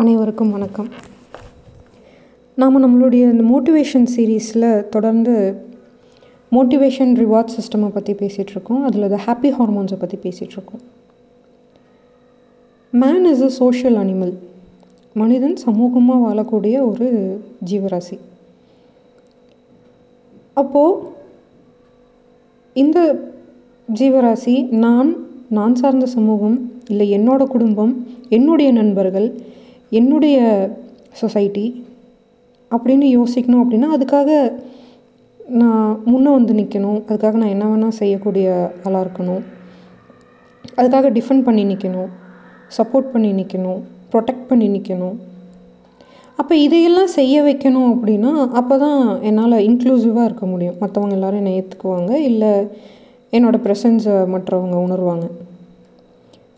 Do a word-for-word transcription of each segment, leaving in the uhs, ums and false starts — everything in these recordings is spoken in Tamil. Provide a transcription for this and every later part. அனைவருக்கும் வணக்கம். நாம் நம்மளுடைய இந்த மோட்டிவேஷன் சீரீஸில் தொடர்ந்து மோட்டிவேஷன் ரிவார்ட் சிஸ்டமை பற்றி பேசிகிட்ருக்கோம். அதில் இந்த ஹாப்பி ஹார்மோன்ஸை பற்றி பேசிகிட்ருக்கோம். Man is a social animal. மனிதன் சமூகமாக வாழக்கூடிய ஒரு ஜீவராசி. அப்போது இந்த ஜீவராசி நான் நான் சார்ந்த சமூகம் இல்லை, என்னோடய குடும்பம், என்னுடைய நண்பர்கள், என்னுடைய சொசைட்டி அப்படின்னு யோசிக்கணும். அப்படின்னா அதுக்காக நான் முன்னே வந்து நிற்கணும், அதுக்காக நான் என்ன வேணால் செய்யக்கூடிய ஆளாக இருக்கணும், அதுக்காக டிஃபெண்ட் பண்ணி நிற்கணும், சப்போர்ட் பண்ணி நிற்கணும், ப்ரொடெக்ட் பண்ணி நிற்கணும். அப்போ இதையெல்லாம் செய்ய வைக்கணும். அப்படின்னா அப்போ தான் என்னால் இன்க்ளூசிவாக இருக்க முடியும். மற்றவங்க எல்லோரும் என்னை ஏற்றுக்குவாங்க, இல்லை என்னோடய ப்ரெசன்ஸை மற்றவங்க உணர்வாங்க.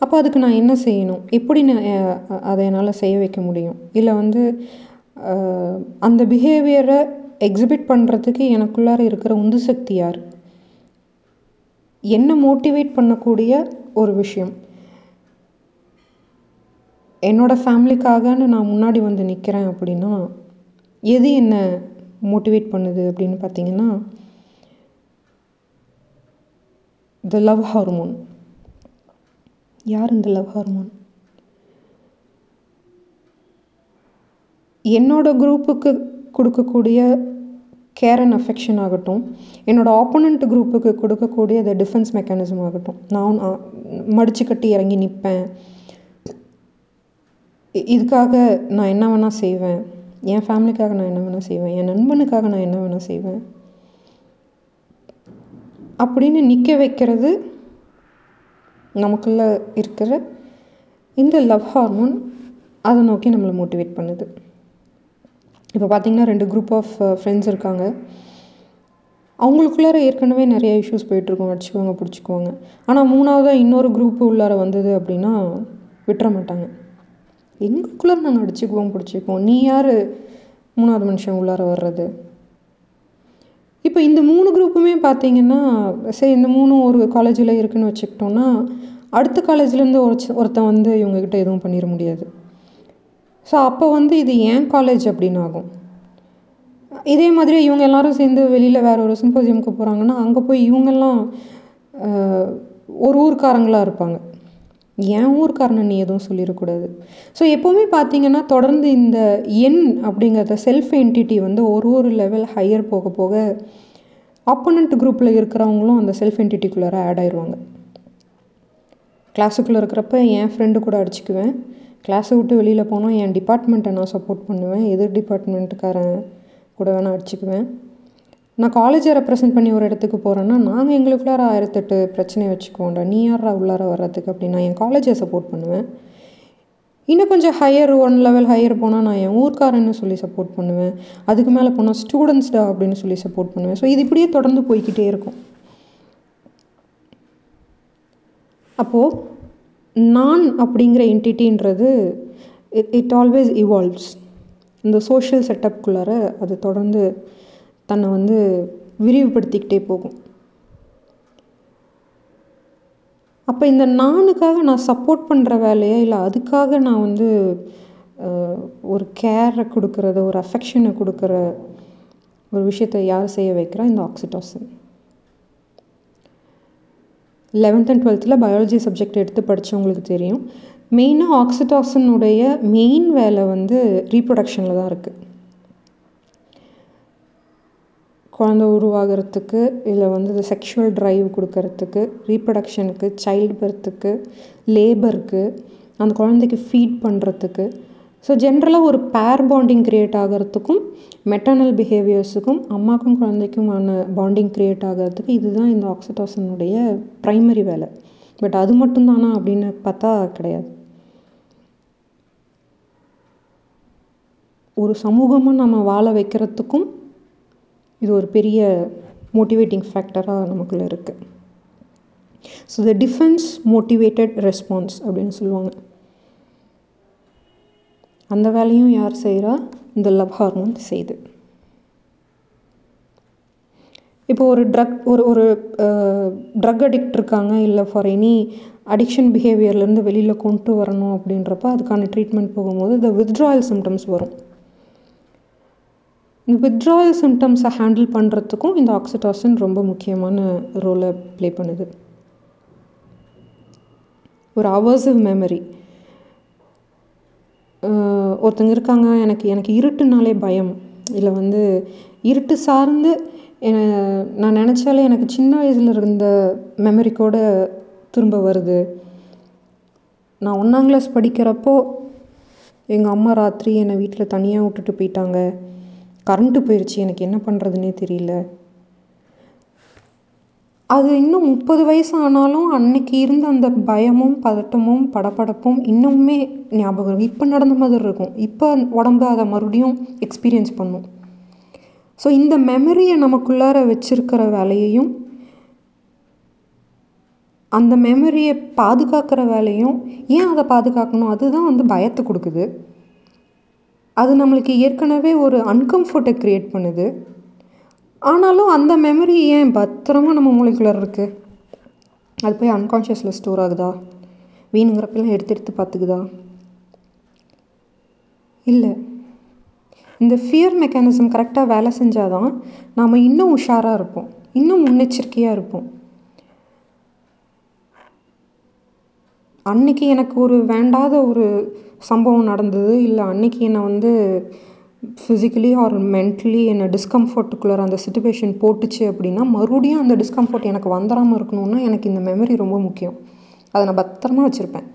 அப்போ அதுக்கு நான் என்ன செய்யணும், எப்படி நான் அதை என்னால் செய்ய வைக்க முடியும், இல்லை வந்து அந்த பிஹேவியரை எக்ஸிபிட் பண்ணுறதுக்கு எனக்குள்ளார இருக்கிற உந்து சக்தி யார், என்ன மோட்டிவேட் பண்ணக்கூடிய ஒரு விஷயம், என்னோடய ஃபேமிலிக்காகன்னு நான் முன்னாடி வந்து நிற்கிறேன். அப்படின்னா எது என்னை மோட்டிவேட் பண்ணுது அப்படின்னு பார்த்திங்கன்னா த லவ் ஹார்மோன். யார் இந்த லவ் ஹார்மோன்? என்னோடய குரூப்புக்கு கொடுக்கக்கூடிய கேர் அண்ட் அஃபெக்ஷன் ஆகட்டும், என்னோடய ஆப்போனண்ட் குரூப்புக்கு கொடுக்கக்கூடிய அந்த டிஃபென்ஸ் மெக்கானிசம் ஆகட்டும், நான் மடித்து கட்டி இறங்கி நிற்பேன், இதுக்காக நான் என்ன வேணால் செய்வேன், என் ஃபேமிலிக்காக நான் என்ன வேணால் செய்வேன், என் நண்பனுக்காக நான் என்ன வேணால் செய்வேன் அப்படின்னு நிற்க வைக்கிறது நமக்குள்ளே இருக்கிற இந்த லவ் ஹார்மோன். அதை நோக்கி நம்மளை மோட்டிவேட் பண்ணுது. இப்போ பார்த்திங்கன்னா ரெண்டு குரூப் ஆஃப் ஃப்ரெண்ட்ஸ் இருக்காங்க. அவங்களுக்குள்ளார ஏற்கனவே நிறைய இஷ்யூஸ் போய்ட்டுருக்கோம், அடிச்சுக்குவாங்க, பிடிச்சிக்குவாங்க. ஆனால் மூணாவதாக இன்னொரு குரூப்பு உள்ளார வந்தது அப்படின்னா விட்டுற மாட்டாங்க. எங்களுக்குள்ளார நாங்கள் அடிச்சுக்குவோம், பிடிச்சிக்குவோம், நீ யார் மூணாவது மனுஷன் உள்ளார வர்றது? இப்போ இந்த மூணு குரூப்புமே பார்த்திங்கன்னா சரி, இந்த மூணும் ஒரு காலேஜில் இருக்குதுன்னு வச்சுக்கிட்டோன்னா அடுத்த காலேஜ்லேருந்து ஒரு ஒருத்தன் வந்து இவங்கக்கிட்ட எதுவும் பண்ணிட முடியாது. ஸோ அப்போ வந்து இது ஏன் காலேஜ் அப்படின்னு ஆகும். இதே மாதிரி இவங்க எல்லோரும் சேர்ந்து வெளியில் வேறு ஒரு சிம்போசியமுக்கு போகிறாங்கன்னா அங்கே போய் இவங்கெல்லாம் ஒரு ஊர்க்காரங்களாக இருப்பாங்க. ஏன் ஊர்க்காரனை நீ எதுவும் சொல்லிடக்கூடாது. ஸோ எப்போவுமே பார்த்திங்கன்னா தொடர்ந்து இந்த எண் அப்படிங்கிறத செல்ஃப் என்டிட்டி வந்து ஒரு ஒரு லெவல் ஹையர் போக போக ஆப்போனண்ட் குரூப்பில் இருக்கிறவங்களும் அந்த செல்ஃப் என்டிட்டிக்குள்ளார ஆட் ஆயிடுவாங்க. கிளாஸுக்குள்ளே இருக்கிறப்ப என் ஃப்ரெண்டு கூட அடிச்சுக்குவேன், கிளாஸை விட்டு வெளியில் போனால் என் டிபார்ட்மெண்ட்டை நான் சப்போர்ட் பண்ணுவேன், எதிர் டிபார்ட்மெண்ட்டுக்காரன் கூட வேணால் அடிச்சுக்குவேன். நான் காலேஜை ரெப்ரசன்ட் பண்ணி ஒரு இடத்துக்கு போகிறேன்னா நாங்கள் எங்களுக்குள்ளார ஆயிரத்தெட்டு பிரச்சனையை வச்சுக்குவோண்டா, நீ யாரா உள்ளார வர்றதுக்கு அப்படின்னு நான் என் காலேஜை சப்போர்ட் பண்ணுவேன். இன்னும் கொஞ்சம் ஹையர் ஒன் லெவல் ஹையர் போனால் நான் என் ஊர்க்காரன்னு சொல்லி சப்போர்ட் பண்ணுவேன். அதுக்கு மேலே போனால் ஸ்டூடெண்ட்ஸ்டா அப்படின்னு சொல்லி சப்போர்ட் பண்ணுவேன். ஸோ இது இப்படியே தொடர்ந்து போய்கிட்டே இருக்கும். அப்போது நான் அப்படிங்கிற என்டிட்டின்றது இட் இட் ஆல்வேஸ் இவால்வ்ஸ். இந்த சோஷியல் செட்டப்குள்ளார அது தொடர்ந்து தன்னை வந்து விரிவுபடுத்திக்கிட்டே போகும். அப்போ இந்த நானுக்காக நான் சப்போர்ட் பண்ணுற வேலையை, இல்லை அதுக்காக நான் வந்து ஒரு கேரை கொடுக்குறத, ஒரு அஃபெக்ஷனை கொடுக்குற ஒரு விஷயத்தை யார் செய்ய வைக்கிறா? இந்த ஆக்சிடோசின். லெவன்த் அண்ட் டுவெல்த்தில் பயாலஜி சப்ஜெக்ட் எடுத்து படித்தவங்களுக்கு தெரியும், மெயினாக ஆக்சிடாசினுடைய மெயின் வேலை வந்து ரீப்ரொடக்ஷனில் தான் இருக்குது. குழந்தை உருவாகிறதுக்கு, இல்லை வந்து இந்த செக்ஷுவல் ட்ரைவ் கொடுக்கறதுக்கு, ரீப்ரொடக்ஷனுக்கு, சைல்டு பர்த்துக்கு, லேபருக்கு, அந்த குழந்தைக்கு ஃபீட் பண்ணுறதுக்கு. ஸோ ஜென்ரலாக ஒரு பேர் பாண்டிங் க்ரியேட் ஆகிறதுக்கும் மெட்டர்னல் பிஹேவியர்ஸுக்கும் அம்மாக்கும் குழந்தைக்குமான பாண்டிங் க்ரியேட் ஆகிறதுக்கு இதுதான் இந்த ஆக்சிடோசினுடைய ப்ரைமரி வேலை. பட் அது மட்டும்தானா அப்படின்னு பார்த்தா கிடையாது. ஒரு சமூகமாக நம்ம வாழ வைக்கிறதுக்கும் இது ஒரு பெரிய மோட்டிவேட்டிங் ஃபேக்டராக நமக்குள்ளே இருக்குது. So the defence motivated response அப்படின்னு சொல்லுவாங்க. அந்த வேலையும் யார் செய்கிறா? இந்த லவ் ஹார்மோன் செய்து. இப்போ ஒரு ட்ரக் ஒரு ஒரு ட்ரக் அடிக்ட் இருக்காங்க, இல்லை ஃபார் எனி அடிக்ஷன் பிஹேவியர்லேருந்து வெளியில் கொண்டு வரணும் அப்படின்றப்ப அதுக்கான ட்ரீட்மெண்ட் போகும்போது இந்த வித்ட்ராயல் சிம்டம்ஸ் வரும். இந்த வித்ட்ராயல் சிம்டம்ஸை ஹேண்டில் பண்ணுறதுக்கும் இந்த ஆக்சிடாசின் ரொம்ப முக்கியமான ரோலை ப்ளே பண்ணுது. ஒரு அவர்சிவ் மெமரி, ஒருத்தங்க இருக்காங்க எனக்கு எனக்கு இருட்டுனாலே பயம், இல்லை வந்து இருட்டு சார்ந்து என நான் நினச்சாலே எனக்கு சின்ன வயசில் இருந்த மெமரி கூட திரும்ப வருது. நான் ஒன்றாம் கிளாஸ் படிக்கிறப்போ எங்கள் அம்மா ராத்திரி என்னை வீட்டில் தனியாக விட்டுட்டு போயிட்டாங்க, கரண்ட்டு போயிடுச்சு, எனக்கு என்ன பண்ணுறதுனே தெரியல. அது இன்னும் முப்பது வயசு ஆனாலும் அன்னைக்கு இருந்த அந்த பயமும் பதட்டமும் படபடப்பும் இன்னுமே ஞாபகம் இப்போ நடந்த மாதிரி இருக்கும். இப்போ உடம்பு அதை மறுபடியும் எக்ஸ்பீரியன்ஸ் பண்ணும். ஸோ இந்த மெமரியை நமக்குள்ளார வச்சுருக்கிற வேலையையும் அந்த மெமரியை பாதுகாக்கிற வேலையும், ஏன் அதை பாதுகாக்கணும், அதுதான் வந்து பயத்தை கொடுக்குது. அது நம்மளுக்கு ஏற்கனவே ஒரு அன்கம்ஃபர்ட்டை க்ரியேட் பண்ணுது. ஆனாலும் அந்த மெமரி ஏன் பத்திரமாக நம்ம மூளைக்குள்ளே இருக்குது, அது போய் அன்கான்ஷியஸில் ஸ்டோர் ஆகுதா, வீணுங்கிறப்பெல்லாம் எடுத்து எடுத்து பார்த்துக்குதா, இல்லை. இந்த ஃபியர் மெக்கானிசம் கரெக்டாக வேலை செஞ்சால் தான் நாம் இன்னும் உஷாராக இருப்போம், இன்னும் முன்னெச்சரிக்கையாக இருப்போம். அன்றைக்கி எனக்கு ஒரு வேண்டாத ஒரு சம்பவம் நடந்தது, இல்லை அன்றைக்கி என்னை வந்து ஃபிசிக்கலி ஆர் மென்டலி என்னை டிஸ்கம்ஃபர்ட்டுக்குள்ளார அந்த சிச்சுவேஷன் போட்டுச்சு அப்படின்னா மறுபடியும் அந்த டிஸ்கம்ஃபர்ட் எனக்கு வந்துடாமல் இருக்கணும்னா எனக்கு இந்த மெமரி ரொம்ப முக்கியம். அதை நான் பத்திரமாக வச்சுருப்பேன்.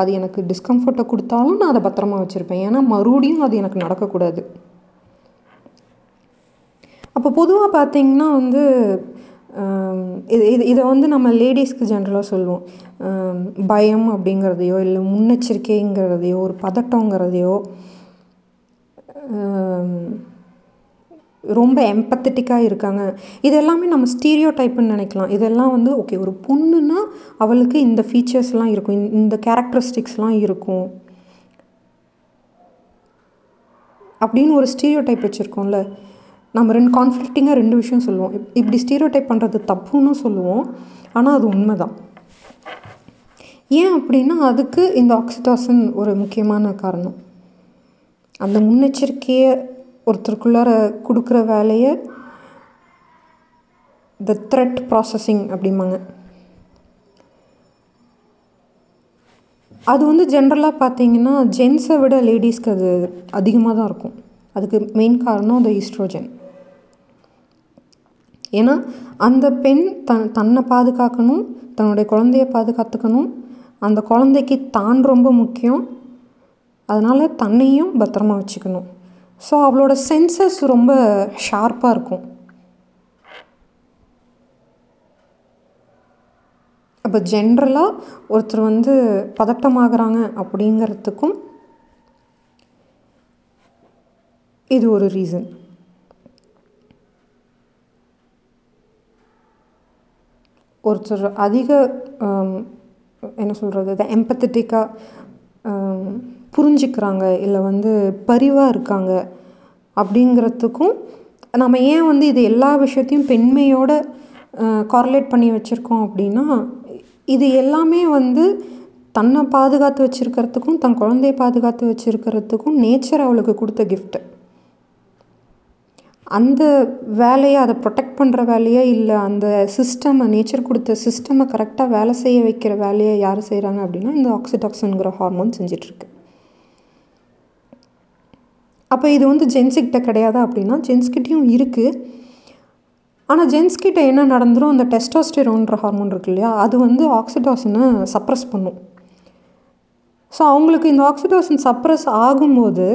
அது எனக்கு டிஸ்கம்ஃபர்ட்டை கொடுத்தாலும் நான் அதை பத்திரமா வச்சுருப்பேன், ஏன்னா மறுபடியும் அது எனக்கு நடக்கக்கூடாது. அப்போ பொதுவாக பார்த்திங்கன்னா வந்து இது இது இதை வந்து நம்ம லேடிஸ்க்கு ஜென்ரலாக சொல்லுவோம். பயம் அப்படிங்கிறதையோ இல்லை முன்னெச்சரிக்கைங்கிறதையோ ஒரு பதட்டங்கிறதையோ ரொம்ப எம்பத்தட்டிக்காக இருக்காங்க, இதெல்லாமே நம்ம ஸ்டீரியோ டைப்புன்னு நினைக்கலாம். இதெல்லாம் வந்து ஓகே, ஒரு பொண்ணுன்னா அவளுக்கு இந்த ஃபீச்சர்ஸ்லாம் இருக்கும், இந்த கேரக்டரிஸ்டிக்ஸ்லாம் இருக்கும் அப்படின்னு ஒரு ஸ்டீரியோ டைப் வச்சுருக்கோம்ல. நம்ம ரெண்டு கான்ஃப்ளிக்டிங்காக ரெண்டு விஷயம் சொல்லுவோம். இப் இப்படி ஸ்டீரியோ டைப் பண்ணுறது தப்புன்னு சொல்லுவோம், ஆனால் அது உண்மை தான். ஏன் அப்படின்னா அதுக்கு இந்த ஆக்சிடாசின் ஒரு முக்கியமான காரணம். அந்த முன்னெச்சரிக்கையை ஒருத்தருக்குள்ளார கொடுக்குற வேலையை த த்ரெட் ப்ராசஸிங் அப்படிம்பாங்க. அது வந்து ஜென்ரலாக பார்த்திங்கன்னா ஜென்ஸை விட லேடிஸ்க்கு அது அதிகமாக தான் இருக்கும். அதுக்கு மெயின் காரணம் த ஈஸ்ட்ரோஜன். ஏன்னா அந்த பெண் தன் தன்னை பாதுகாக்கணும், தன்னுடைய குழந்தைய பாதுகாத்துக்கணும், அந்த குழந்தைக்கு தான் ரொம்ப முக்கியம், அதனால் தன்னையும் பத்திரமா வச்சுக்கணும். ஸோ அவளோட சென்சஸ் ரொம்ப ஷார்ப்பாக இருக்கும். அப்போ ஜென்ரலாக ஒருத்தர் வந்து பதட்டமாகறாங்க அப்படிங்கிறதுக்கும் இது ஒரு ரீசன். ஒருத்தர் அதிக என்ன சொல்கிறது, அதை எம்பத்தட்டிக்காக புரிஞ்சுக்கிறாங்க, இல்லை வந்து பரிவாக இருக்காங்க அப்படிங்கிறதுக்கும். நம்ம ஏன் வந்து இது எல்லா விஷயத்தையும் பெண்மையோடு கார்லேட் பண்ணி வச்சுருக்கோம் அப்படின்னா இது எல்லாமே வந்து தன்னை பாதுகாத்து வச்சுருக்கிறதுக்கும் தன் குழந்தைய பாதுகாத்து வச்சுருக்கிறதுக்கும் நேச்சர் அவளுக்கு கொடுத்த கிஃப்ட்டு. அந்த வேலையை, அதை ப்ரொடெக்ட் பண்ணுற வேலையை, இல்லை அந்த சிஸ்டமை, நேச்சர் கொடுத்த சிஸ்டமை கரெக்டாக வேலை செய்ய வைக்கிற வேலையை யார் செய்கிறாங்க அப்படின்னா இந்த ஆக்சிடாக்சின்கிற ஹார்மோன் செஞ்சிட்ருக்கு. அப்போ இது வந்து ஜென்ஸ்கிட்ட கிடையாது அப்படின்னா ஜென்ஸ்கிட்டையும் இருக்குது. ஆனால் ஜென்ஸ்கிட்ட என்ன நடந்துடும், அந்த டெஸ்டாஸ்டெரோன்ற ஹார்மோன் இருக்கு இல்லையா, அது வந்து ஆக்சிடாசினை சப்ரஸ் பண்ணும். ஸோ அவங்களுக்கு இந்த ஆக்சிடாசின் சப்ரஸ் ஆகும்போது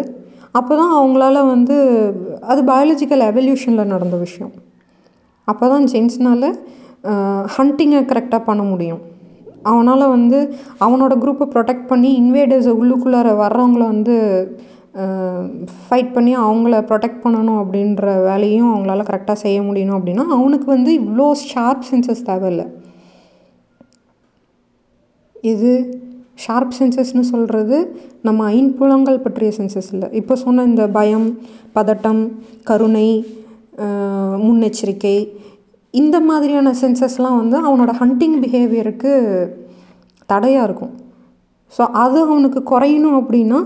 அப்போ தான் அவங்களால வந்து, அது பயாலஜிக்கல் எவல்யூஷனில் நடந்த விஷயம், அப்போ தான் ஜென்ஸ்னால் ஹண்டிங்கை கரெக்டாக பண்ண முடியும். அவனால் வந்து அவனோட குரூப்பை ப்ரொடெக்ட் பண்ணி இன்வேடர்ஸை உள்ளுக்குள்ளார வர்றவங்கள வந்து ஃபைட் பண்ணி அவங்கள ப்ரொடெக்ட் பண்ணணும் அப்படின்ற வேலையும் அவங்களால கரெக்டாக செய்ய முடியணும் அப்படின்னா அவனுக்கு வந்து இவ்வளோ ஷார்ப் சென்சஸ் தேவையில்லை. இது ஷார்ப் சென்சஸ்னு சொல்கிறது நம்ம ஐம்புலங்கள் பற்றிய சென்சஸ் இல்லை. இப்போ சொன்ன இந்த பயம், பதட்டம், கருணை, முன்னெச்சரிக்கை, இந்த மாதிரியான சென்சஸ்லாம் வந்து அவனோட ஹண்டிங் பிஹேவியருக்கு தடையாக இருக்கும். ஸோ அது அவனுக்கு குறையணும் அப்படின்னா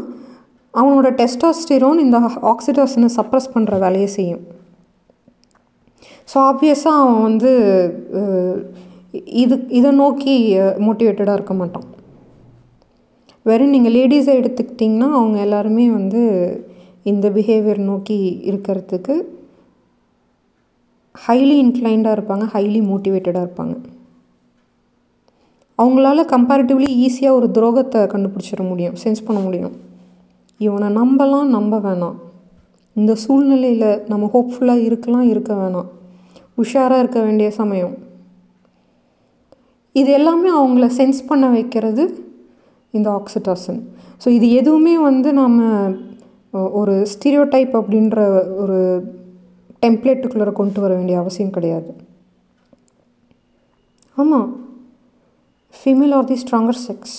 அவனோட டெஸ்டாஸ்டிரோன் இந்த ஆக்சிடோசினை சப்ரஸ் பண்ணுற வேலையை செய்யும். ஸோ ஆப்வியஸாக அவன் வந்து இது இதை நோக்கி மோட்டிவேட்டடாக இருக்க மாட்டான். வெறும் நீங்கள் லேடிஸை எடுத்துக்கிட்டிங்கன்னா அவங்க எல்லாருமே வந்து இந்த பிஹேவியர் நோக்கி இருக்கிறதுக்கு ஹைலி இன்க்ளைன்டாக இருப்பாங்க, ஹைலி மோட்டிவேட்டடாக இருப்பாங்க. அவங்களால கம்பேரிட்டிவ்லி ஈஸியாக ஒரு துரோகத்தை கண்டுபிடிச்சிட முடியும், சென்ஸ் பண்ண முடியும். இவனை நம்பலாம், நம்ப வேணாம், இந்த சூழ்நிலையில் நம்ம ஹோப்ஃபுல்லாக இருக்கலாம், இருக்க வேணாம், உஷாராக இருக்க வேண்டிய சமயம். இது எல்லாமே அவங்கள சென்ஸ் பண்ண வைக்கிறது இந்த ஆக்சிடாசின். ஸோ இது எதுவுமே வந்து நாம் ஒரு ஸ்டீரியோடைப் அப்படின்ற ஒரு டெம்ப்ளேட்டுக்குள்ளே கொண்டு வர வேண்டிய அவசியம் கிடையாது. ஆமாம், female are the stronger sex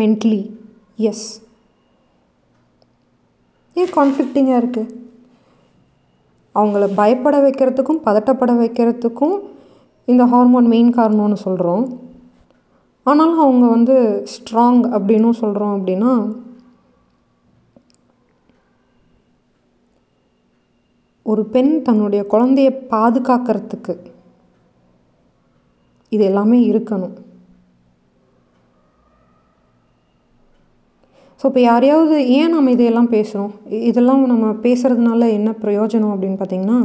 mentally, yes. ஏன் கான்ஃப்ளிக்டிங்காக இருக்குது? அவங்கள பயப்பட வைக்கிறதுக்கும் பதட்டப்பட வைக்கிறதுக்கும் இந்த ஹார்மோன் மெயின் காரணம்னு சொல்கிறோம். ஆனாலும் அவங்க வந்து ஸ்ட்ராங் அப்படின்னு சொல்கிறோம். அப்படின்னா ஒரு பெண் தன்னுடைய குழந்தைய பாதுகாக்கிறதுக்கு இது எல்லாமே இருக்கணும். ஸோ இப்போ யாரையாவது ஏன் நம்ம இதையெல்லாம் பேசுகிறோம், இதெல்லாம் நம்ம பேசுகிறதுனால என்ன பிரயோஜனம் அப்படின்னு பார்த்திங்கன்னா,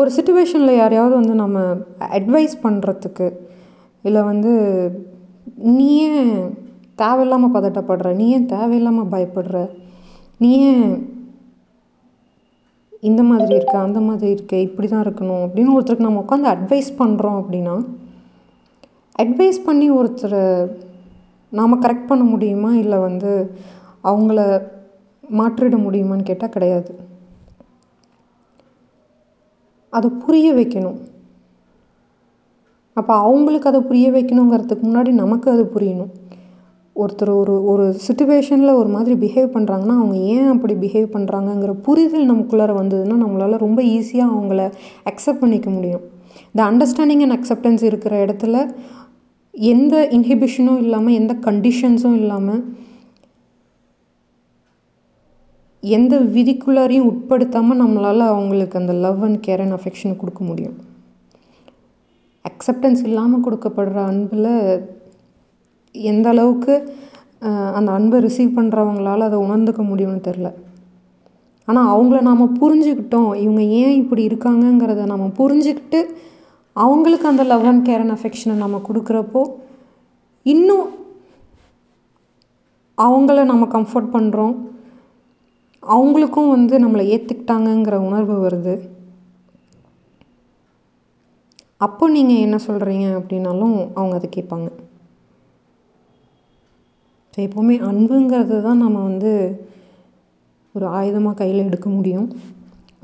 ஒரு சிச்சுவேஷனில் யாரையாவது வந்து நம்ம அட்வைஸ் பண்ணுறதுக்கு, இல்லை வந்து நீ ஏன் தேவையில்லாமல் பதட்டப்படுற, நீ ஏன் தேவையில்லாமல் பயப்படுற, நீ ஏன் இந்த மாதிரி இருக்க, அந்த மாதிரி இருக்க, இப்படி தான் இருக்கணும் அப்படின்னு ஒருத்தருக்கு நம்ம உட்காந்து அட்வைஸ் பண்ணுறோம். அப்படின்னா அட்வைஸ் பண்ணி ஒருத்தரை நாம் கரெக்ட் பண்ண முடியுமா, இல்லை வந்து அவங்கள மாற்றிட முடியுமான்னு கேட்டால் கிடையாது. அதை புரிய வைக்கணும். அப்போ அவங்களுக்கு அதை புரிய வைக்கணுங்கிறதுக்கு முன்னாடி நமக்கு அது புரியணும். ஒருத்தர் ஒரு ஒரு சிச்சுவேஷனில் ஒரு மாதிரி பிஹேவ் பண்ணுறாங்கன்னா அவங்க ஏன் அப்படி பிஹேவ் பண்ணுறாங்கங்கிற புரிதல் நமக்குள்ளார வந்ததுன்னா நம்மளால் ரொம்ப ஈஸியாக அவங்கள அக்செப்ட் பண்ணிக்க முடியும். இந்த அண்டர்ஸ்டாண்டிங் அண்ட் அக்செப்டன்ஸ் இருக்கிற இடத்துல எந்த இன்ஹிபிஷனும் இல்லாமல், எந்த கண்டிஷன்ஸும் இல்லாமல், எந்த விதிக்குள்ளாரையும் உட்படுத்தாமல் நம்மளால் அவங்களுக்கு அந்த லவ் அண்ட் கேர் அண்ட் அஃபெக்ஷனை கொடுக்க முடியும். அக்செப்டன்ஸ் இல்லாமல் கொடுக்கப்படுற அன்பில் எந்த அளவுக்கு அந்த அன்பை ரிசீவ் பண்ணுறவங்களால அதை உணர்ந்துக்க முடியும்னு தெரில. ஆனால் அவங்கள நாம் புரிஞ்சுக்கிட்டோம், இவங்க ஏன் இப்படி இருக்காங்கங்கிறத நம்ம புரிஞ்சுக்கிட்டு அவங்களுக்கு அந்த லவ் அண்ட் கேர் அண்ட் அஃபெக்ஷனை நம்ம கொடுக்குறப்போ இன்னும் அவங்கள நம்ம கம்ஃபர்ட் பண்ணுறோம். அவங்களுக்கும் வந்து நம்மளை ஏற்றுக்கிட்டாங்கங்கிற உணர்வு வருது. அப்போ நீங்கள் என்ன சொல்கிறீங்க அப்படின்னாலும் அவங்க அதை கேட்பாங்க. ஸோ எப்போவுமே அன்புங்கிறது தான் நம்ம வந்து ஒரு ஆயுதமாக கையில் எடுக்க முடியும்.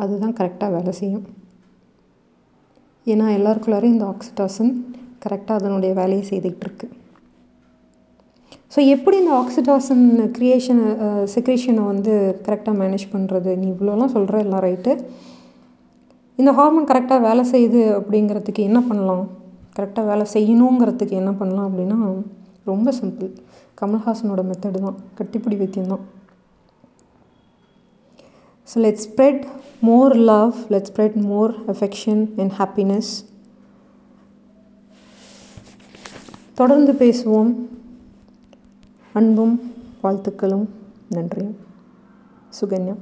அதுதான் கரெக்டாக வேலை செய்யும். ஏன்னா எல்லாருக்குள்ளாரையும் இந்த ஆக்சிடாசின் கரெக்டாக அதனுடைய வேலையை செய்துக்கிட்டு இருக்கு. ஸோ எப்படி இந்த ஆக்சிடாசின் க்ரியேஷனை செக்ரேஷனை வந்து கரெக்டாக மேனேஜ் பண்ணுறது? நீ இவ்வளோலாம் சொல்கிற, எல்லாம் ரைட்டு. இந்த ஹார்மோன் கரெக்டாக வேலை செய்யுது அப்படிங்கிறதுக்கு என்ன பண்ணலாம், கரெக்டாக வேலை செய்யணுங்கிறதுக்கு என்ன பண்ணலாம் அப்படின்னா ரொம்ப சிம்பிள். கமல்ஹாசனோட மெத்தடு தான், கட்டிப்பிடி வைத்தியம் தான். So let's spread more love, let's spread more affection and happiness. தொடர்ந்து பேசுவோம். அன்பும் வாழ்த்துக்களும் நன்றியும். சுகன்யா.